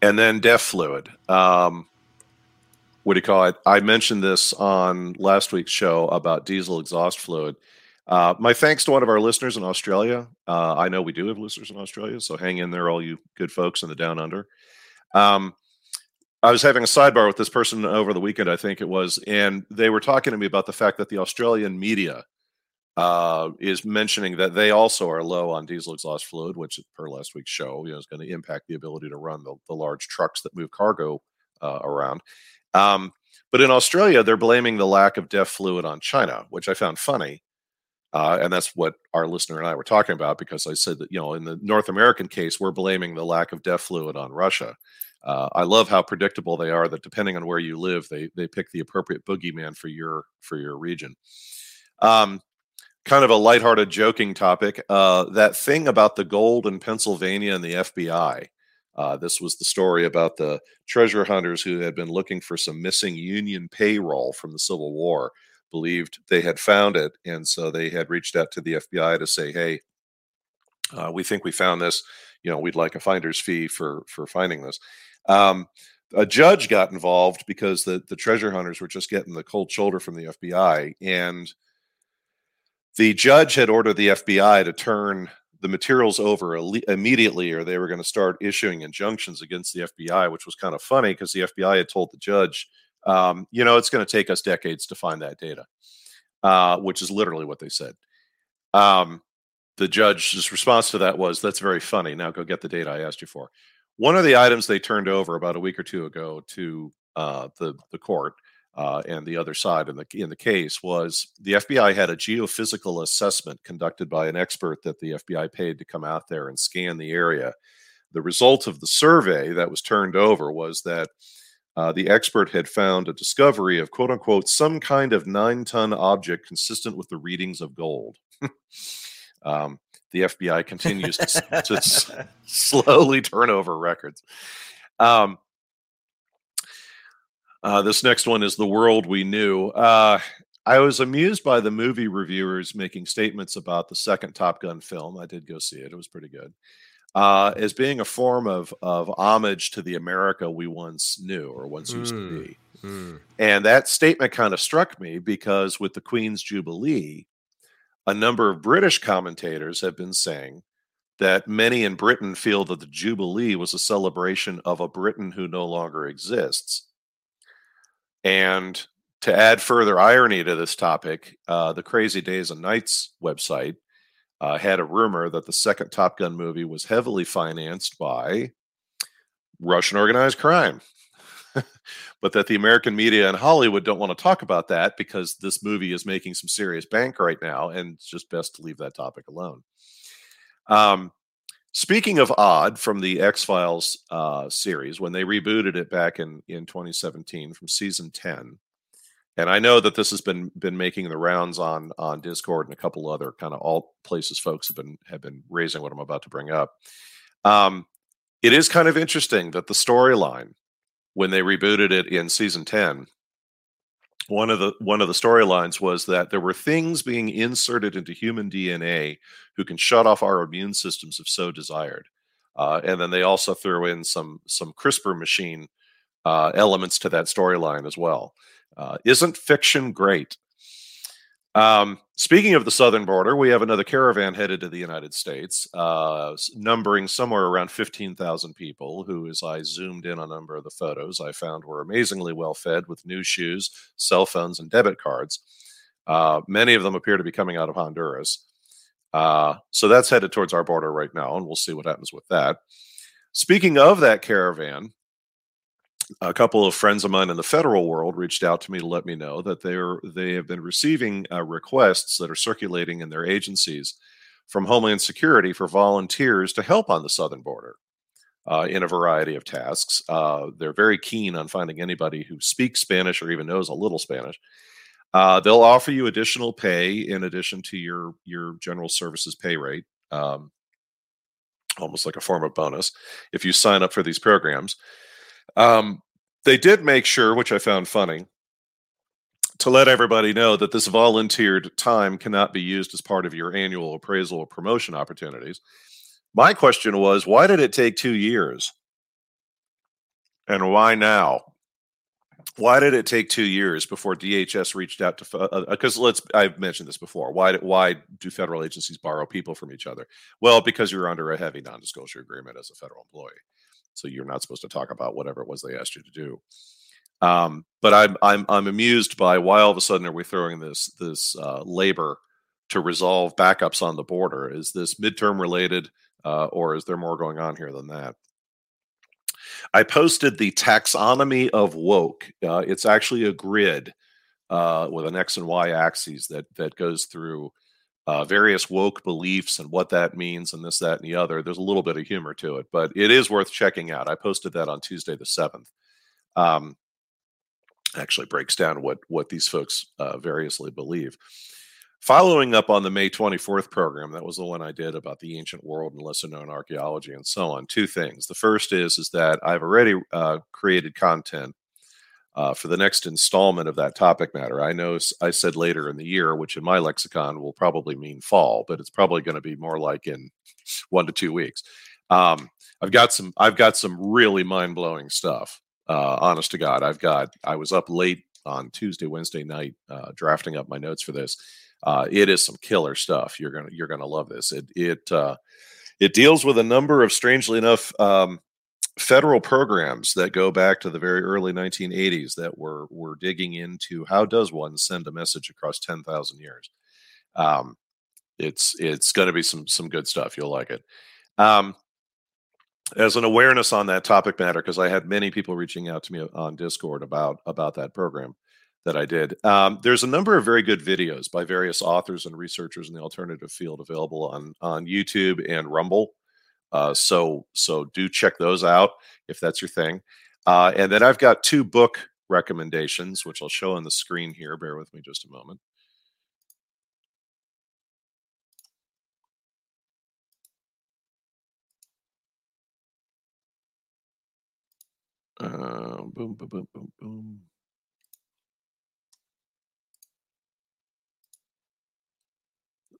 And then death fluid. Um, what do you call it? I mentioned this on last week's show about diesel exhaust fluid. Uh, my thanks to one of our listeners in Australia. Uh, I know we do have listeners in Australia, so hang in there, all you good folks in the down under. Um, I was having a sidebar with this person over the weekend, I think it was, and they were talking to me about the fact that the Australian media uh, is mentioning that they also are low on diesel exhaust fluid, which per last week's show, you know, is going to impact the ability to run the, the large trucks that move cargo uh, around. Um, But in Australia, they're blaming the lack of DEF fluid on China, which I found funny. Uh, and that's what our listener and I were talking about, because I said that, you know, in the North American case, we're blaming the lack of DEF fluid on Russia. Uh, I love how predictable they are, that depending on where you live, they they pick the appropriate boogeyman for your for your region. Um, kind of a lighthearted joking topic. Uh, that thing about the gold in Pennsylvania and the F B I. Uh, this was the story about the treasure hunters who had been looking for some missing Union payroll from the Civil War, believed they had found it. And so they had reached out to the F B I to say, hey, uh, we think we found this. You know, we'd like a finder's fee for, for finding this. Um, a judge got involved because the, the treasure hunters were just getting the cold shoulder from the F B I. And the judge had ordered the F B I to turn the materials over immediately, or they were going to start issuing injunctions against the F B I, which was kind of funny because the F B I had told the judge, um, you know, it's going to take us decades to find that data, uh, which is literally what they said. Um, the judge's response to that was, that's very funny. Now go get the data I asked you for. One of the items they turned over about a week or two ago to uh, the, the court uh, and the other side in the, in the case was the F B I had a geophysical assessment conducted by an expert that the F B I paid to come out there and scan the area. The result of the survey that was turned over was that Uh, the expert had found a discovery of, quote unquote, some kind of nine-ton object consistent with the readings of gold. um, the F B I continues to, to s- slowly turn over records. Um, uh, this next one is The World We Knew. Uh, I was amused by the movie reviewers making statements about the second Top Gun film. I did go see it. It was pretty good. Uh, as being a form of of homage to the America we once knew or once used mm, to be. Mm. And that statement kind of struck me because with the Queen's Jubilee, a number of British commentators have been saying that many in Britain feel that the Jubilee was a celebration of a Britain who no longer exists. And to add further irony to this topic, uh, the Crazy Days and Nights website Uh, had a rumor that the second Top Gun movie was heavily financed by Russian organized crime, but that the American media and Hollywood don't want to talk about that because this movie is making some serious bank right now, and it's just best to leave that topic alone. Um, speaking of odd, from the X-Files uh, series, when they rebooted it back in, in twenty seventeen from season ten, and I know that this has been been making the rounds on on Discord and a couple other kind of alt places. Folks have been have been raising what I'm about to bring up. Um, it is kind of interesting that the storyline, when they rebooted it in season ten, one of the one of the storylines was that there were things being inserted into human D N A who can shut off our immune systems if so desired. Uh, and then they also threw in some some CRISPR machine uh, elements to that storyline as well. Uh, isn't fiction great? Um, speaking of the southern border, we have another caravan headed to the United States, uh, numbering somewhere around fifteen thousand people, who, as I zoomed in on a number of the photos, I found were amazingly well-fed with new shoes, cell phones, and debit cards. Uh, many of them appear to be coming out of Honduras. Uh, so that's headed towards our border right now, and we'll see what happens with that. Speaking of that caravan, a couple of friends of mine in the federal world reached out to me to let me know that they are they have been receiving uh, requests that are circulating in their agencies from Homeland Security for volunteers to help on the southern border uh, in a variety of tasks. Uh, they're very keen on finding anybody who speaks Spanish or even knows a little Spanish. Uh, they'll offer you additional pay in addition to your, your general services pay rate, um, almost like a form of bonus, if you sign up for these programs. Um, they did make sure, which I found funny, to let everybody know that this volunteered time cannot be used as part of your annual appraisal or promotion opportunities. My question was, why did it take two years? And why now? Why did it take two years before D H S reached out to, because uh, let's, I've mentioned this before. Why, why do federal agencies borrow people from each other? Well, because you're under a heavy non-disclosure agreement as a federal employee. So you're not supposed to talk about whatever it was they asked you to do. Um, but I'm I'm I'm amused by why all of a sudden are we throwing this this uh, labor to resolve backups on the border? Is this midterm related, uh, or is there more going on here than that? I posted the taxonomy of woke. Uh, it's actually a grid uh, with an X and Y axes that that goes through uh, various woke beliefs and what that means and this, that, and the other. There's a little bit of humor to it, but it is worth checking out. I posted that on Tuesday the seventh. Um, actually breaks down what what these folks uh, variously believe. Following up on the May twenty-fourth program, that was the one I did about the ancient world and lesser known archaeology and so on, two things. The first is, is that I've already uh, created content uh, for the next installment of that topic matter. I know I said later in the year, which in my lexicon will probably mean fall, but it's probably going to be more like in one to two weeks. Um, I've got some, I've got some really mind-blowing stuff. Uh, honest to God, I've got, I was up late on Tuesday, Wednesday night, uh, drafting up my notes for this. Uh, it is some killer stuff. You're gonna you're gonna love this. It it uh, it deals with a number of, strangely enough, um, federal programs that go back to the very early nineteen eighties that were were digging into how does one send a message across ten thousand years. Um, it's it's going to be some some good stuff. You'll like it. Um, as an awareness on that topic matter, because I had many people reaching out to me on Discord about about that program that I did. Um, there's a number of very good videos by various authors and researchers in the alternative field available on, on YouTube and Rumble. Uh, so, so do check those out if that's your thing. Uh, and then I've got two book recommendations, which I'll show on the screen here. Bear with me just a moment. Uh, boom, boom, boom, boom, boom.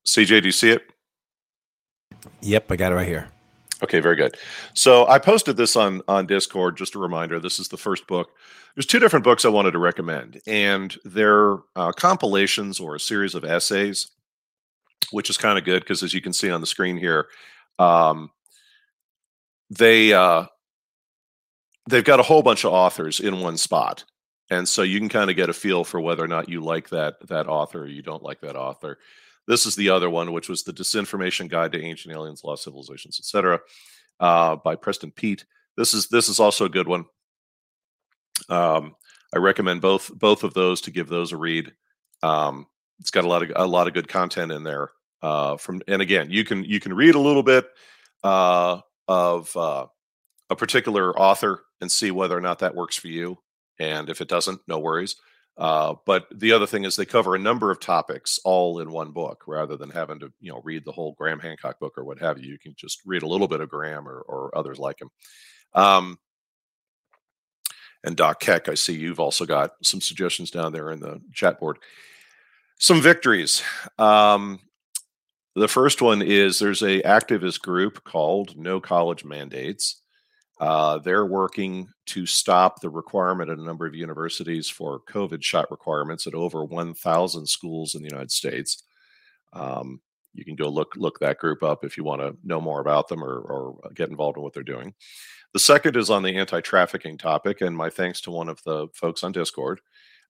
C J, do you see it? Yep, I got it right here. Okay, very good. So I posted this on, on Discord, just a reminder. This is the first book. There's two different books I wanted to recommend, and they're uh, compilations or a series of essays, which is kind of good because, as you can see on the screen here, um, they, uh, they've got a whole bunch of authors in one spot. And so you can kind of get a feel for whether or not you like that, that author or you don't like that author. This is the other one, which was The Disinformation Guide to Ancient Aliens, Lost Civilizations, et cetera, uh, by Preston Peet. This is this is also a good one. Um, I recommend both both of those to give those a read. Um, it's got a lot of a lot of good content in there. Uh, from and again, you can you can read a little bit uh, of uh, a particular author and see whether or not that works for you. And if it doesn't, no worries. Uh, but the other thing is they cover a number of topics all in one book rather than having to, you know, read the whole Graham Hancock book or what have you. You can just read a little bit of Graham or, or others like him. Um, and Doc Keck, I see you've also got some suggestions down there in the chat board. Some victories. Um, the first one is there's an activist group called No College Mandates. Uh, they're working to stop the requirement at a number of universities for COVID shot requirements at over one thousand schools in the United States. Um, you can go look look that group up if you want to know more about them or, or get involved in what they're doing. The second is on the anti-trafficking topic, and my thanks to one of the folks on Discord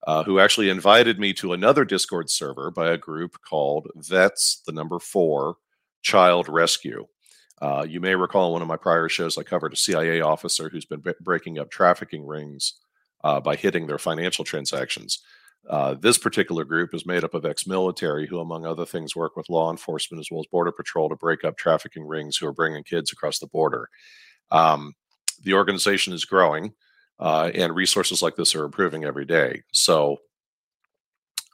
uh, who actually invited me to another Discord server by a group called Vets, the number four, Child Rescue. Uh, you may recall in one of my prior shows, I covered a C I A officer who's been b- breaking up trafficking rings uh, by hitting their financial transactions. Uh, this particular group is made up of ex-military who, among other things, work with law enforcement as well as Border Patrol to break up trafficking rings who are bringing kids across the border. Um, the organization is growing, uh, and resources like this are improving every day. So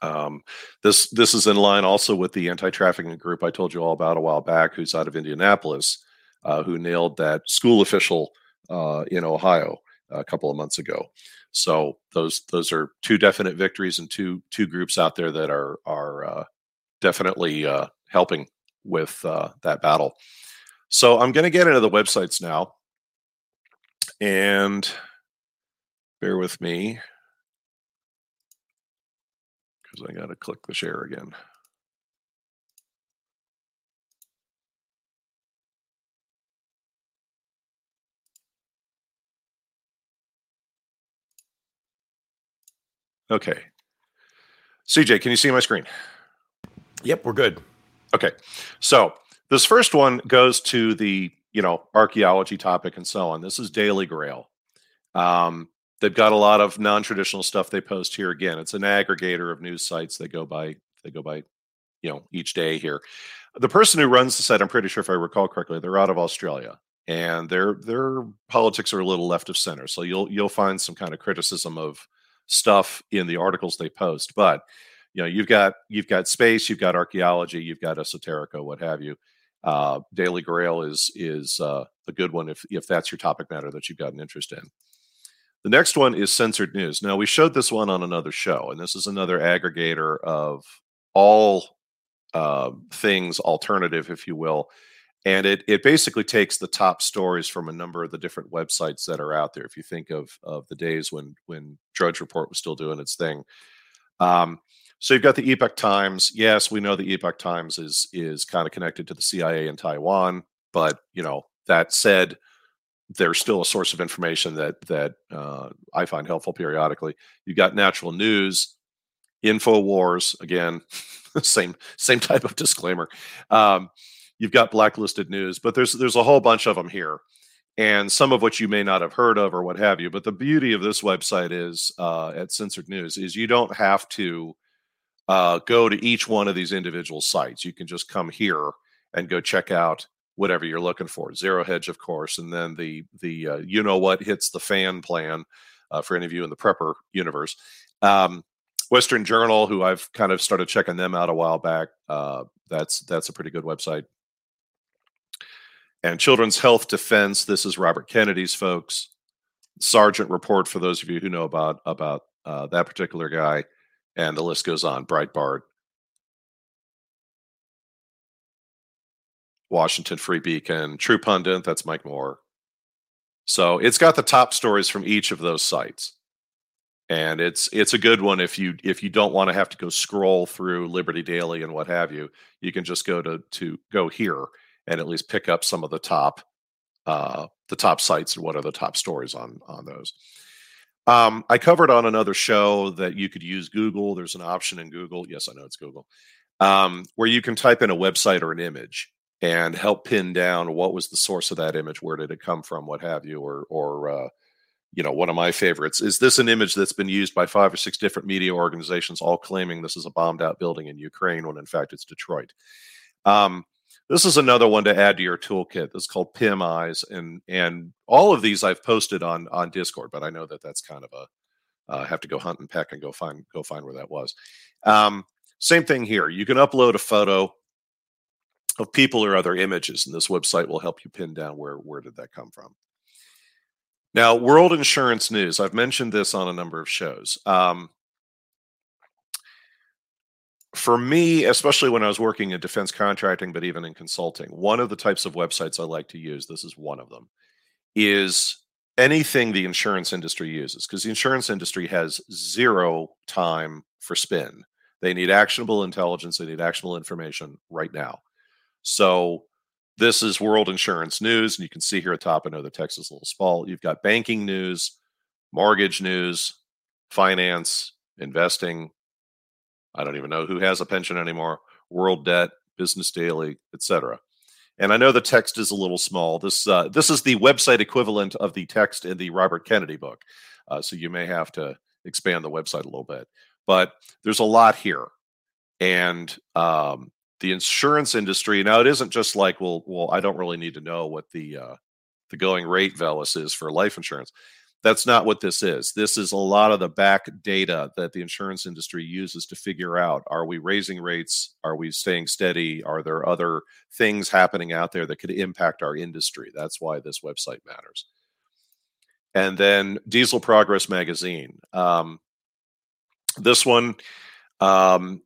Um, this this is in line also with the anti-trafficking group I told you all about a while back, who's out of Indianapolis, uh, who nailed that school official uh, in Ohio a couple of months ago. So those those are two definite victories and two two groups out there that are are uh, definitely uh, helping with uh, that battle. So I'm going to get into the websites now, and bear with me. I got to click the share again. Okay. C J, can you see my screen? Yep, we're good. Okay. So this first one goes to the, you know, archaeology topic and so on. This is Daily Grail. Um, they've got a lot of non-traditional stuff they post here. Again, it's an aggregator of news sites. They go by, they go by, you know, each day here. The person who runs the site, I'm pretty sure if I recall correctly, they're out of Australia, and their their politics are a little left of center. So you'll you'll find some kind of criticism of stuff in the articles they post. But you know, you've got you've got space, you've got archaeology, you've got esoterica, what have you. Uh, Daily Grail is is uh, a good one if if that's your topic matter that you've got an interest in. The next one is censored news. Now, we showed this one on another show, and this is another aggregator of all uh, things alternative, if you will. And it it basically takes the top stories from a number of the different websites that are out there. If you think of of the days when when Drudge Report was still doing its thing. Um, so you've got the Epoch Times. Yes, we know the Epoch Times is is kind of connected to the C I A in Taiwan, but you know, that said, they're still a source of information that that uh, I find helpful periodically. You've got Natural News, InfoWars, again, same same type of disclaimer. Um, You've got Blacklisted News, but there's there's a whole bunch of them here, and some of which you may not have heard of or what have you. But the beauty of this website is uh, at Censored News is you don't have to uh, go to each one of these individual sites. You can just come here and go check out whatever you're looking for. Zero Hedge, of course, and then the the uh, you know what hits the fan plan uh, for any of you in the prepper universe. Um, Western Journal, who I've kind of started checking them out a while back. Uh, that's that's a pretty good website. And Children's Health Defense, this is Robert Kennedy's folks. Sergeant Report, for those of you who know about, about uh, that particular guy. And the list goes on. Breitbart. Washington Free Beacon. True Pundit, that's Mike Moore. So it's got the top stories from each of those sites. And it's it's a good one if you if you don't want to have to go scroll through Liberty Daily and what have you. You can just go to to go here and at least pick up some of the top, uh, the top sites and what are the top stories on on those. Um, I covered on another show that you could use Google. There's an option in Google. Yes, I know it's Google, um, where you can type in a website or an image and help pin down what was the source of that image, where did it come from, what have you, or or uh, you know, one of my favorites is this an image that's been used by five or six different media organizations, all claiming this is a bombed out building in Ukraine when in fact it's Detroit. Um, This is another one to add to your toolkit. This is called P I M Eyes, and and all of these I've posted on on Discord. But I know that that's kind of a uh, have to go hunt and peck and go find go find where that was. Um, same thing here. You can upload a photo of people or other images, and this website will help you pin down where where did that come from. Now, World Insurance News. I've mentioned this on a number of shows. Um, For me, especially when I was working in defense contracting, but even in consulting, one of the types of websites I like to use, this is one of them, is anything the insurance industry uses, because the insurance industry has zero time for spin. They need actionable intelligence. They need actionable information right now. So this is World Insurance News, and you can see here at the top, I know the text is a little small. You've got banking news, mortgage news, finance, investing, I don't even know who has a pension anymore, World Debt, Business Daily, et cetera. And I know the text is a little small. This uh, this is the website equivalent of the text in the Robert Kennedy book. Uh, so you may have to expand the website a little bit. But there's a lot here. And um, the insurance industry, now it isn't just like, well, well, I don't really need to know what the uh, the going rate, Veles, is for life insurance. That's not what this is. This is a lot of the back data that the insurance industry uses to figure out, are we raising rates? Are we staying steady? Are there other things happening out there that could impact our industry? That's why this website matters. And then Diesel Progress Magazine. Um, this one, um,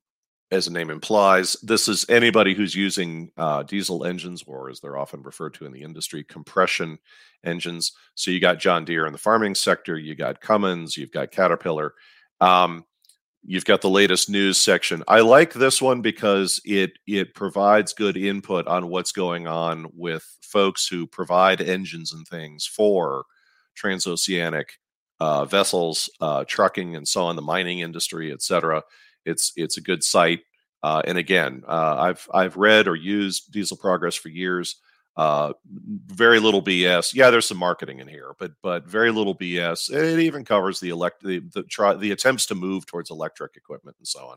as the name implies, this is anybody who's using uh, diesel engines, or as they're often referred to in the industry, compression engines. So you got John Deere in the farming sector, you got Cummins, you've got Caterpillar, um, you've got the latest news section. I like this one because it it provides good input on what's going on with folks who provide engines and things for transoceanic uh, vessels, uh, trucking and so on, the mining industry, et cetera. It's it's a good site, uh, and again, uh, I've I've read or used Diesel Progress for years. Uh, very little B S. Yeah, there's some marketing in here, but but very little B S. It even covers the elect the the, try, the attempts to move towards electric equipment and so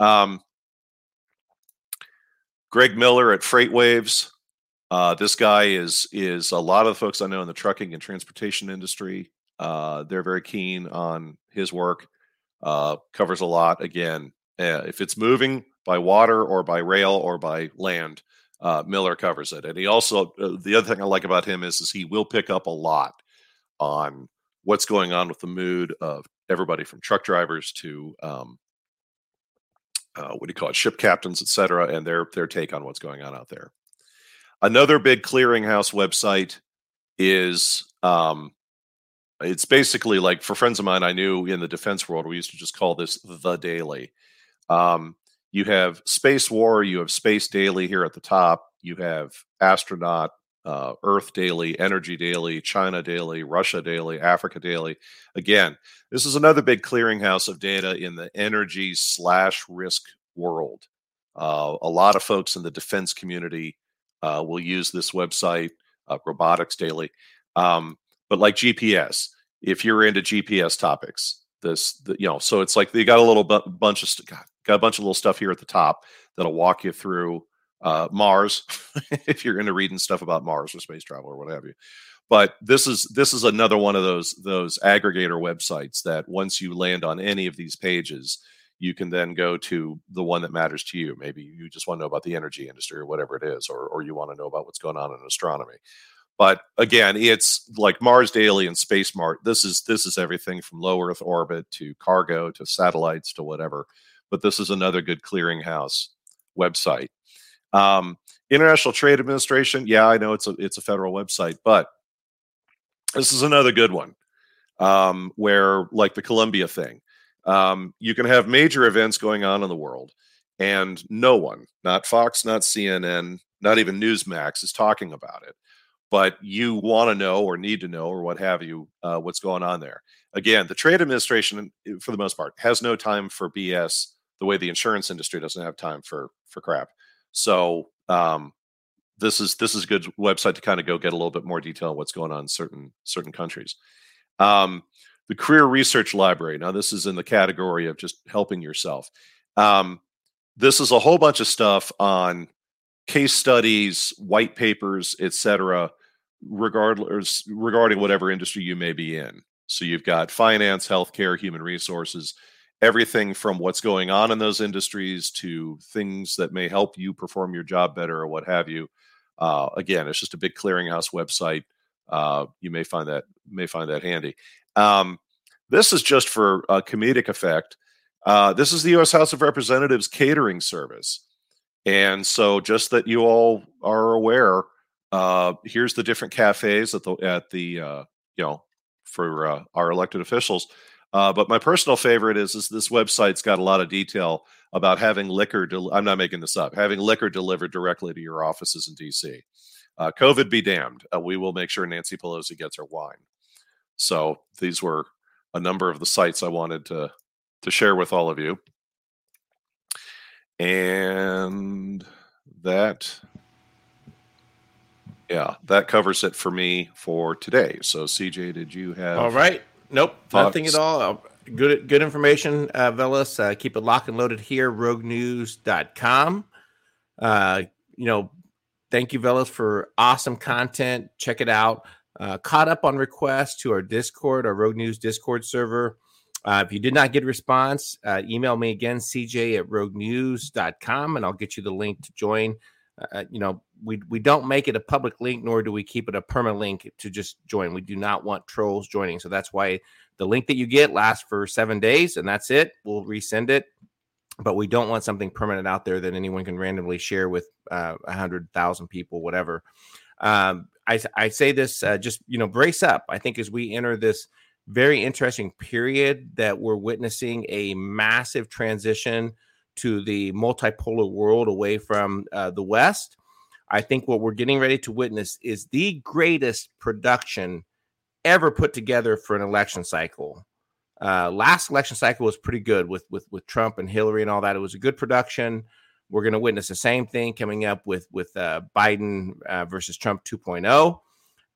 on. Um, Greg Miller at Freight Waves. Uh, this guy is is a lot of the folks I know in the trucking and transportation industry. Uh, they're very keen on his work. Uh, covers a lot. Again, uh, if it's moving by water or by rail or by land, Uh, Miller covers it. And he also, uh, the other thing I like about him is, is he will pick up a lot on what's going on with the mood of everybody from truck drivers to, um, uh, what do you call it, ship captains, et cetera, and their, their take on what's going on out there. Another big clearinghouse website is, um, it's basically like, for friends of mine I knew in the defense world, we used to just call this The Daily. Um, You have Space War, you have Space Daily here at the top, you have Astronaut, uh, Earth Daily, Energy Daily, China Daily, Russia Daily, Africa Daily. Again, this is another big clearinghouse of data in the energy slash risk world. Uh, a lot of folks in the defense community uh, will use this website, uh, Robotics Daily. Um, but like G P S, if you're into G P S topics, this, the, you know, so it's like they got a little bu- bunch of st- God. Got a bunch of little stuff here at the top that'll walk you through uh, Mars, if you're into reading stuff about Mars or space travel or what have you. But this is this is another one of those those aggregator websites that once you land on any of these pages, you can then go to the one that matters to you. Maybe you just want to know about the energy industry or whatever it is, or or you want to know about what's going on in astronomy. But again, it's like Mars Daily and Space Mart. This is this is everything from low Earth orbit to cargo to satellites to whatever. But this is another good clearinghouse website. Um, International Trade Administration, yeah, I know it's a it's a federal website, but this is another good one um, where, like the Colombia thing, um, you can have major events going on in the world, and no one, not Fox, not C N N, not even Newsmax, is talking about it. But you want to know or need to know or what have you, uh, what's going on there. Again, the Trade Administration, for the most part, has no time for B S. The way the insurance industry doesn't have time for for crap. So um, this is this is a good website to kind of go get a little bit more detail on what's going on in certain certain countries. Um, the Career Research Library. Now, this is in the category of just helping yourself. Um, this is a whole bunch of stuff on case studies, white papers, et cetera, regardless regarding whatever industry you may be in. So you've got finance, healthcare, human resources. Everything from what's going on in those industries to things that may help you perform your job better or what have you. Uh, again, it's just a big clearinghouse website. Uh, you may find that may find that handy. Um, this is just for a comedic effect. Uh, this is the U S House of Representatives catering service. And so just that you all are aware, uh, here's the different cafes at the, at the uh, you know, for uh, our elected officials. Uh, but my personal favorite is, is this website's got a lot of detail about having liquor, del- I'm not making this up, having liquor delivered directly to your offices in D C. Uh, COVID be damned. Uh, we will make sure Nancy Pelosi gets her wine. So these were a number of the sites I wanted to, to share with all of you. And that, yeah, that covers it for me for today. So C J, did you have... All right. Nope, nothing at all. Good good information, uh, Veles. Uh, keep it locked and loaded here, rogue news dot com. Uh, you know, thank you, Veles, for awesome content. Check it out. Uh, caught up on requests to our Discord, our Rogue News Discord server. Uh, if you did not get a response, uh, email me again, C J at rogue news dot com, and I'll get you the link to join. Uh, you know, we we don't make it a public link, nor do we keep it a permalink to just join. We do not want trolls joining. So that's why the link that you get lasts for seven days, and that's it. We'll resend it. But we don't want something permanent out there that anyone can randomly share with uh, one hundred thousand people, whatever. Um, I, I say this, uh, just, you know, brace up. I think as we enter this very interesting period that we're witnessing a massive transition to the multipolar world away from uh, the West. I think what we're getting ready to witness is the greatest production ever put together for an election cycle. Uh, last election cycle was pretty good with, with, with Trump and Hillary and all that. It was a good production. We're going to witness the same thing coming up with with uh, Biden uh, versus Trump two point oh.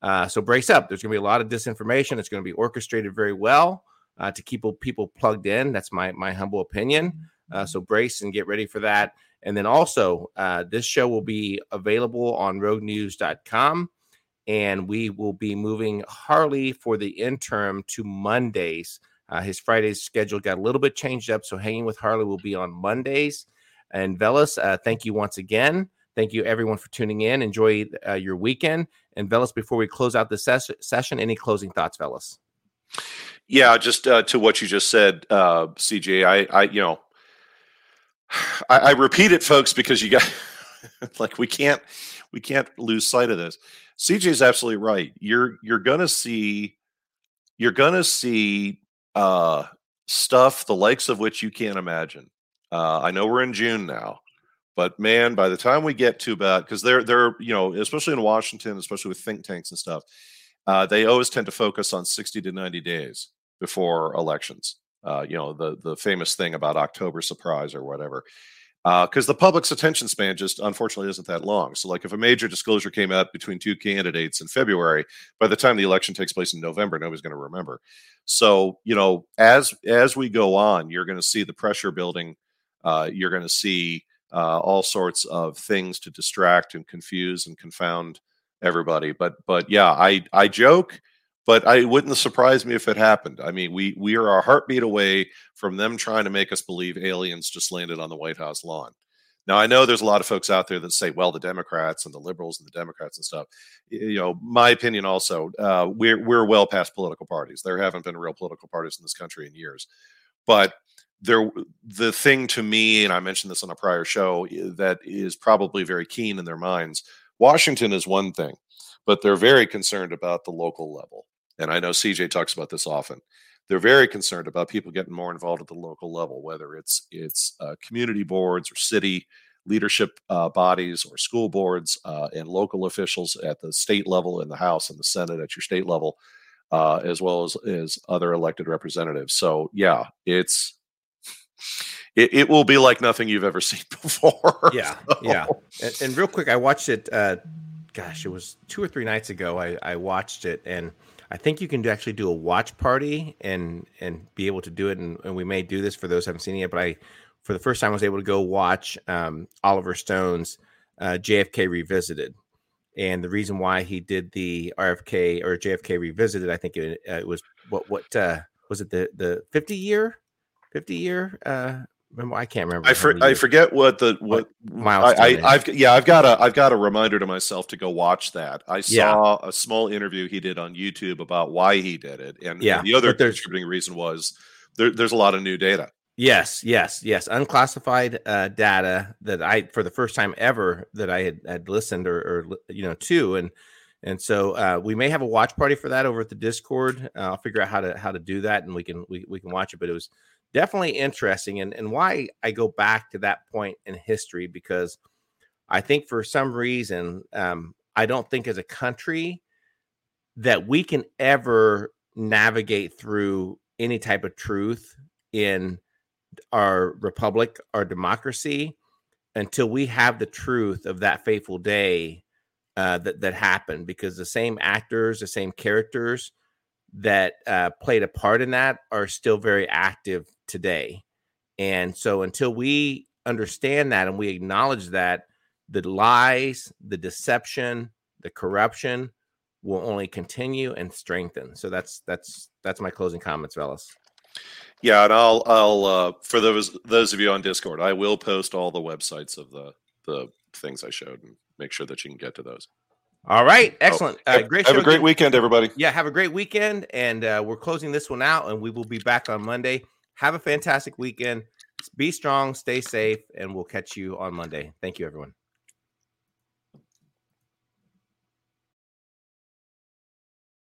Uh, so brace up. There's going to be a lot of disinformation. It's going to be orchestrated very well uh, to keep people plugged in. That's my my humble opinion. Uh, so brace and get ready for that. And then also, uh, this show will be available on road news dot com. And we will be moving Harley for the interim to Mondays. Uh, his Friday's schedule got a little bit changed up. So Hanging with Harley will be on Mondays. And Veles, uh, thank you once again. Thank you, everyone, for tuning in. Enjoy uh, your weekend. And Veles, before we close out the ses- session, any closing thoughts, Veles? Yeah, just uh, to what you just said, uh, C J, I, I, you know, I, I repeat it, folks, because you got like we can't we can't lose sight of this. C J's absolutely right. You're you're gonna see you're gonna see uh, stuff the likes of which you can't imagine. Uh, I know we're in June now, but man, by the time we get to about, because they're they're you know, especially in Washington, especially with think tanks and stuff, uh, they always tend to focus on sixty to ninety days before elections. Uh, you know, the the famous thing about October surprise or whatever, because uh, the public's attention span just unfortunately isn't that long. So like if a major disclosure came out between two candidates in February, by the time the election takes place in November, nobody's going to remember. So, you know, as as we go on, you're going to see the pressure building. Uh, you're going to see uh, all sorts of things to distract and confuse and confound everybody. But but yeah, I I joke. But it wouldn't surprise me if it happened. I mean, we we are a heartbeat away from them trying to make us believe aliens just landed on the White House lawn. Now, I know there's a lot of folks out there that say, well, the Democrats and the liberals and the Democrats and stuff. You know, my opinion also, uh, we're we're well past political parties. There haven't been real political parties in this country in years. But there, the thing to me, and I mentioned this on a prior show, that is probably very keen in their minds, Washington is one thing, but they're very concerned about the local level. And I know C J talks about this often. They're very concerned about people getting more involved at the local level, whether it's it's uh, community boards or city leadership uh, bodies or school boards uh, and local officials at the state level, in the House and the Senate at your state level, uh, as well as, as other elected representatives. So yeah, it's it, it will be like nothing you've ever seen before. Yeah, so. yeah. And, and real quick, I watched it. Uh, gosh, it was two or three nights ago. I, I watched it and. I think you can actually do a watch party and and be able to do it. And, and we may do this for those who haven't seen it. But I, for the first time, was able to go watch um, Oliver Stone's uh, J F K Revisited. And the reason why he did the R F K or J F K Revisited, I think it, uh, it was what what uh, was it the the fifty year, fifty year. Uh, remember, I can't remember. I, for, I forget what the what, what milestone. I, I, I've yeah, I've got a I've got a reminder to myself to go watch that. I saw yeah. a small interview he did on YouTube about why he did it, and yeah. the other contributing reason was there, there's a lot of new data. Yes, yes, yes, unclassified uh, data that I for the first time ever that I had, had listened or, or you know to, and and so uh, we may have a watch party for that over at the Discord. Uh, I'll figure out how to how to do that, and we can we we can watch it. But it was definitely interesting, and, and why I go back to that point in history, because I think for some reason, um, I don't think as a country that we can ever navigate through any type of truth in our republic, our democracy, until we have the truth of that fateful day uh, that, that happened, because the same actors, the same characters that uh, played a part in that are still very active today. And so until we understand that and we acknowledge that, the lies, the deception, the corruption will only continue and strengthen. So that's that's that's my closing comments, Veles. Yeah, and I'll I'll uh, for those those of you on Discord, I will post all the websites of the the things I showed and make sure that you can get to those. All right. Excellent. Oh, have, uh, great have show a great again. weekend, everybody. Yeah. Have a great weekend. And uh, we're closing this one out, and we will be back on Monday. Have a fantastic weekend. Be strong. Stay safe. And we'll catch you on Monday. Thank you, everyone.